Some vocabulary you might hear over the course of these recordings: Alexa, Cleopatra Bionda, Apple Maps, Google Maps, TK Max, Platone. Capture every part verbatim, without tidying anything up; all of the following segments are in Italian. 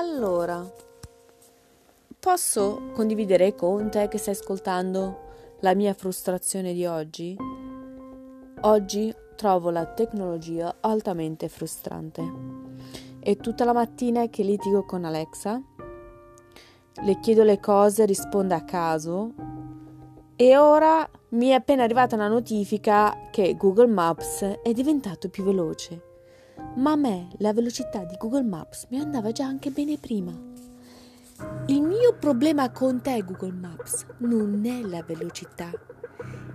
Allora, posso condividere con te che stai ascoltando la mia frustrazione di oggi? Oggi trovo la tecnologia altamente frustrante. È tutta la mattina che litigo con Alexa, le chiedo le cose, risponde a caso, e ora mi è appena arrivata una notifica che Google Maps è diventato più veloce. Ma a me la velocità di Google Maps mi andava già anche bene prima. Il mio problema con te, Google Maps, non è la velocità,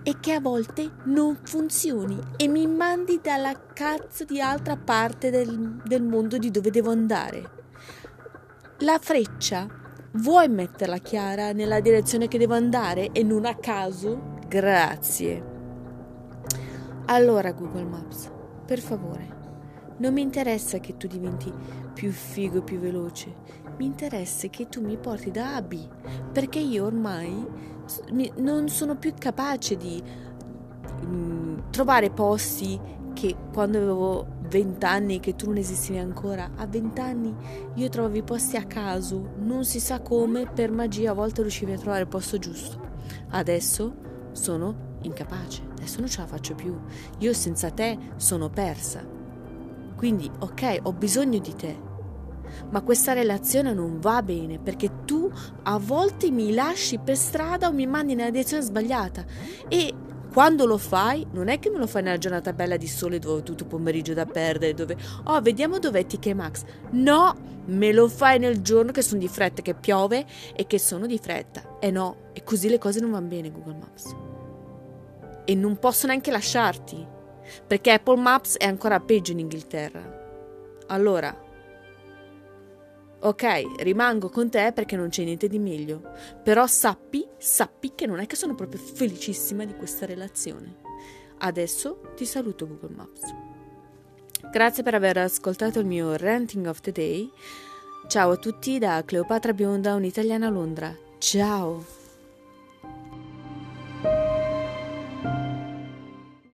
è che a volte non funzioni e mi mandi dalla cazzo di altra parte del, del mondo di dove devo andare. La freccia, vuoi metterla chiara nella direzione che devo andare e non a caso? Grazie. Allora, Google Maps, per favore, non mi interessa che tu diventi più figo e più veloce, mi interessa che tu mi porti da A a B, perché io ormai non sono più capace di mh, trovare posti che quando avevo venti anni, che tu non esistevi ancora, a venti anni io trovavo i posti a caso, non si sa come, per magia a volte riuscivi a trovare il posto giusto. Adesso sono incapace, adesso non ce la faccio più, io senza te sono persa. Quindi, ok, ho bisogno di te, ma questa relazione non va bene perché tu a volte mi lasci per strada o mi mandi nella direzione sbagliata, e quando lo fai non è che me lo fai nella giornata bella di sole dove ho tutto pomeriggio da perdere, dove oh vediamo dov'è T K Max, no, me lo fai nel giorno che sono di fretta, che piove e che sono di fretta, e eh no, e così le cose non vanno bene, Google Maps, e non posso neanche lasciarti. Perché Apple Maps è ancora peggio in Inghilterra. Allora, ok, rimango con te perché non c'è niente di meglio. Però sappi, sappi che non è che sono proprio felicissima di questa relazione. Adesso ti saluto, Google Maps. Grazie per aver ascoltato il mio ranting of the day. Ciao a tutti da Cleopatra Bionda, un'italiana a Londra. Ciao!